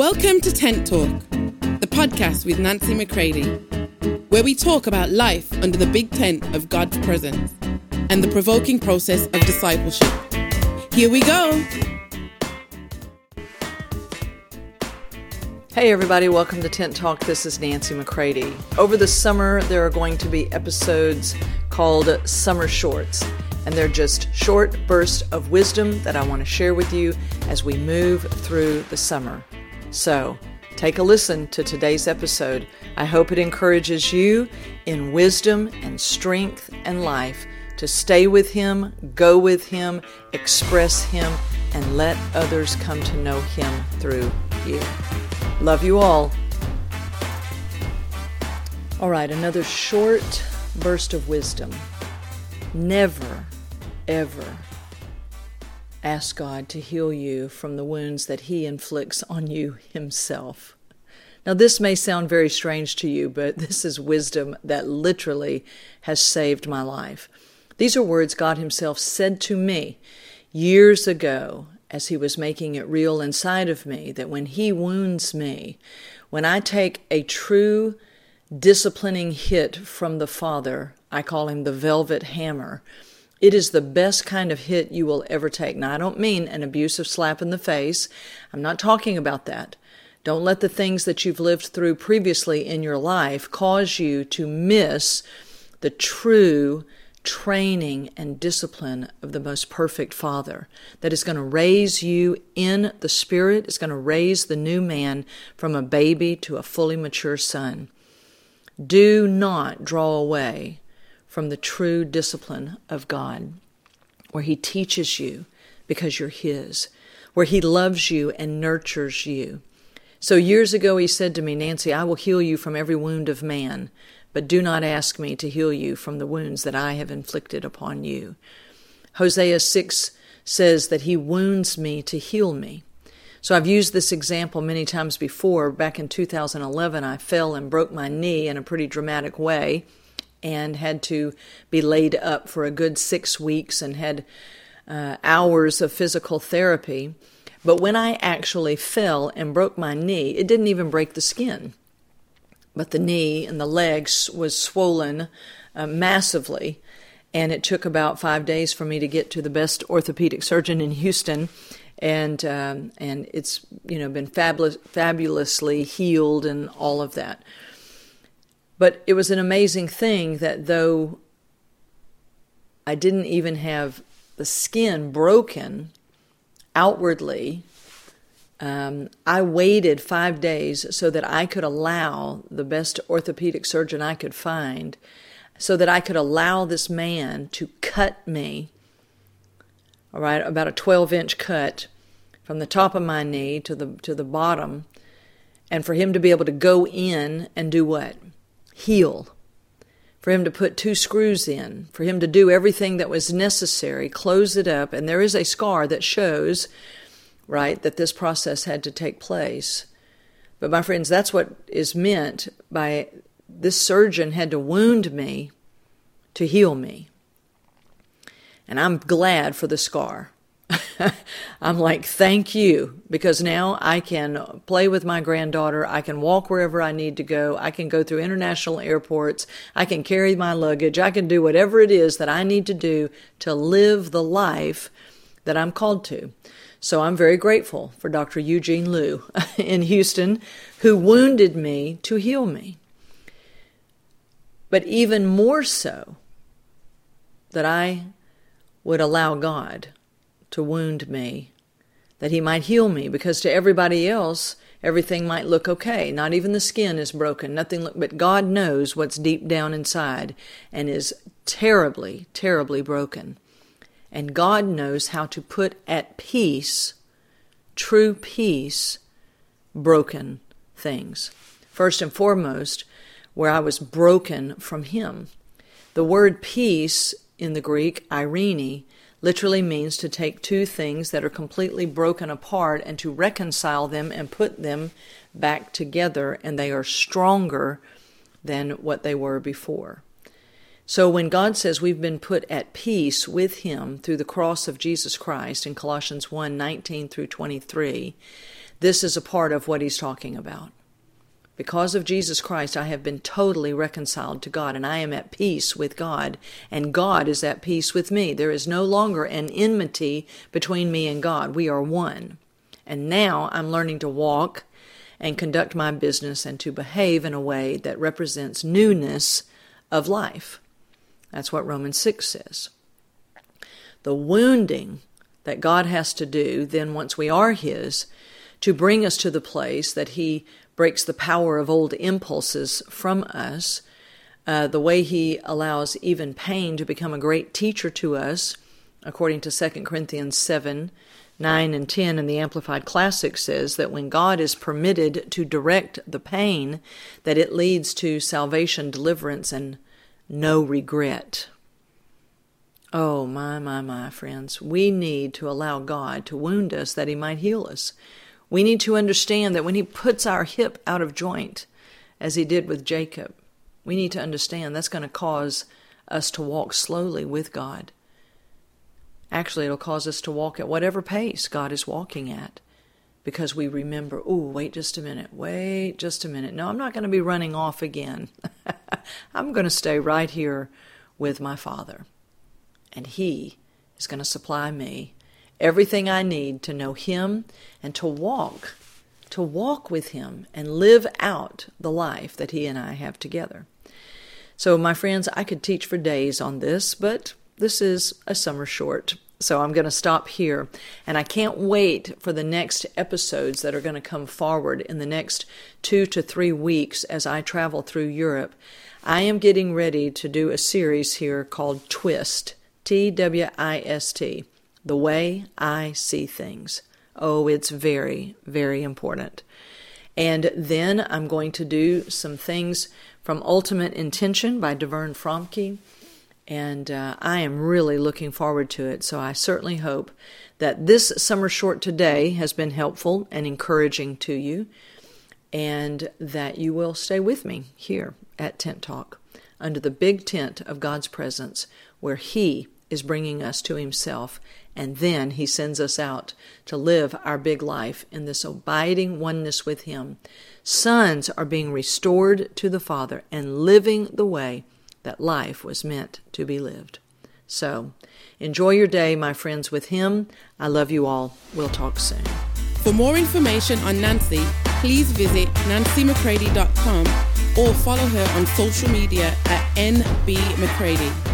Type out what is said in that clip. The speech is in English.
Welcome to Tent Talk, the podcast with Nancy McCready, where we talk about life under the big tent of God's presence and the provoking process of discipleship. Here we go. Hey everybody, welcome to Tent Talk. This is Nancy McCready. Over the summer, there are going to be episodes called Summer Shorts. And they're just short bursts of wisdom that I want to share with you as we move through the summer. So take a listen to today's episode. I hope it encourages you in wisdom and strength and life to stay with Him, go with Him, express Him, and let others come to know Him through you. Love you all. All right, another short burst of wisdom. Never, ever ask God to heal you from the wounds that He inflicts on you Himself. Now, this may sound very strange to you, but this is wisdom that literally has saved my life. These are words God Himself said to me years ago as He was making it real inside of me, that when He wounds me, when I take a true disciplining hit from the Father, I call Him the velvet hammer. It is the best kind of hit you will ever take. Now, I don't mean an abusive slap in the face. I'm not talking about that. Don't let the things that you've lived through previously in your life cause you to miss the true training and discipline of the most perfect Father that is going to raise you in the Spirit. It's going to raise the new man from a baby to a fully mature son. Do not draw away from the true discipline of God, where He teaches you because you're His, where He loves you and nurtures you. So years ago, He said to me, Nancy, I will heal you from every wound of man, but do not ask me to heal you from the wounds that I have inflicted upon you. Hosea 6 says that He wounds me to heal me. So I've used this example many times before. Back in 2011, I fell and broke my knee in a pretty dramatic way, and had to be laid up for a good 6 weeks and had hours of physical therapy. But when I actually fell and broke my knee, it didn't even break the skin. But the knee and the legs was swollen massively, and it took about 5 days for me to get to the best orthopedic surgeon in Houston. And it's, you know, been fabulously healed and all of that. But it was an amazing thing that though I didn't even have the skin broken outwardly, I waited 5 days so that I could allow the best orthopedic surgeon I could find, so that I could allow this man to cut me, all right, about a 12-inch cut from the top of my knee to the bottom, and for him to be able to go in and do what? Heal, for him to put 2 screws in, for him to do everything that was necessary, close it up. And there is a scar that shows, right, that this process had to take place. But my friends, that's what is meant by this surgeon had to wound me to heal me. And I'm glad for the scar. I'm like, thank you, because now I can play with my granddaughter. I can walk wherever I need to go. I can go through international airports. I can carry my luggage. I can do whatever it is that I need to do to live the life that I'm called to. So I'm very grateful for Dr. Eugene Liu in Houston, who wounded me to heal me. But even more so that I would allow God to wound me, that He might heal me, because to everybody else, everything might look okay. Not even the skin is broken, nothing, but God knows what's deep down inside and is terribly, terribly broken. And God knows how to put at peace, true peace, broken things. First and foremost, where I was broken from Him. The word peace in the Greek, eirene, literally means to take two things that are completely broken apart and to reconcile them and put them back together, and they are stronger than what they were before. So when God says we've been put at peace with Him through the cross of Jesus Christ in Colossians 1:19 through 23, This is a part of what he's talking about. Because of Jesus Christ, I have been totally reconciled to God, and I am at peace with God, and God is at peace with me. There is no longer an enmity between me and God. We are one. And now I'm learning to walk and conduct my business and to behave in a way that represents newness of life. That's what Romans 6 says. The wounding that God has to do then once we are His to bring us to the place that He breaks the power of old impulses from us, the way He allows even pain to become a great teacher to us, according to 2 Corinthians 7, 9 and 10 in the Amplified Classic says that when God is permitted to direct the pain, that it leads to salvation, deliverance, and no regret. Oh, my, friends, we need to allow God to wound us that He might heal us. We need to understand that when He puts our hip out of joint, as He did with Jacob, we need to understand that's going to cause us to walk slowly with God. Actually, it'll cause us to walk at whatever pace God is walking at, because we remember, wait just a minute. No, I'm not going to be running off again. I'm going to stay right here with my Father, and He is going to supply me everything I need to know Him and to walk with Him and live out the life that He and I have together. So, my friends, I could teach for days on this, but this is a summer short, so I'm going to stop here. And I can't wait for the next episodes that are going to come forward in the next 2 to 3 weeks as I travel through Europe. I am getting ready to do a series here called Twist, Twist. The way I see things. Oh, it's very, very important. And then I'm going to do some things from Ultimate Intention by DeVerne Fromke. And I am really looking forward to it. So I certainly hope that this summer short today has been helpful and encouraging to you, and that you will stay with me here at Tent Talk under the big tent of God's presence, where He is bringing us to Himself, and then He sends us out to live our big life in this abiding oneness with Him. Sons are being restored to the Father and living the way that life was meant to be lived. So, enjoy your day, my friends, with Him. I love you all. We'll talk soon. For more information on Nancy, please visit nancymcready.com or follow her on social media at nbmccrady.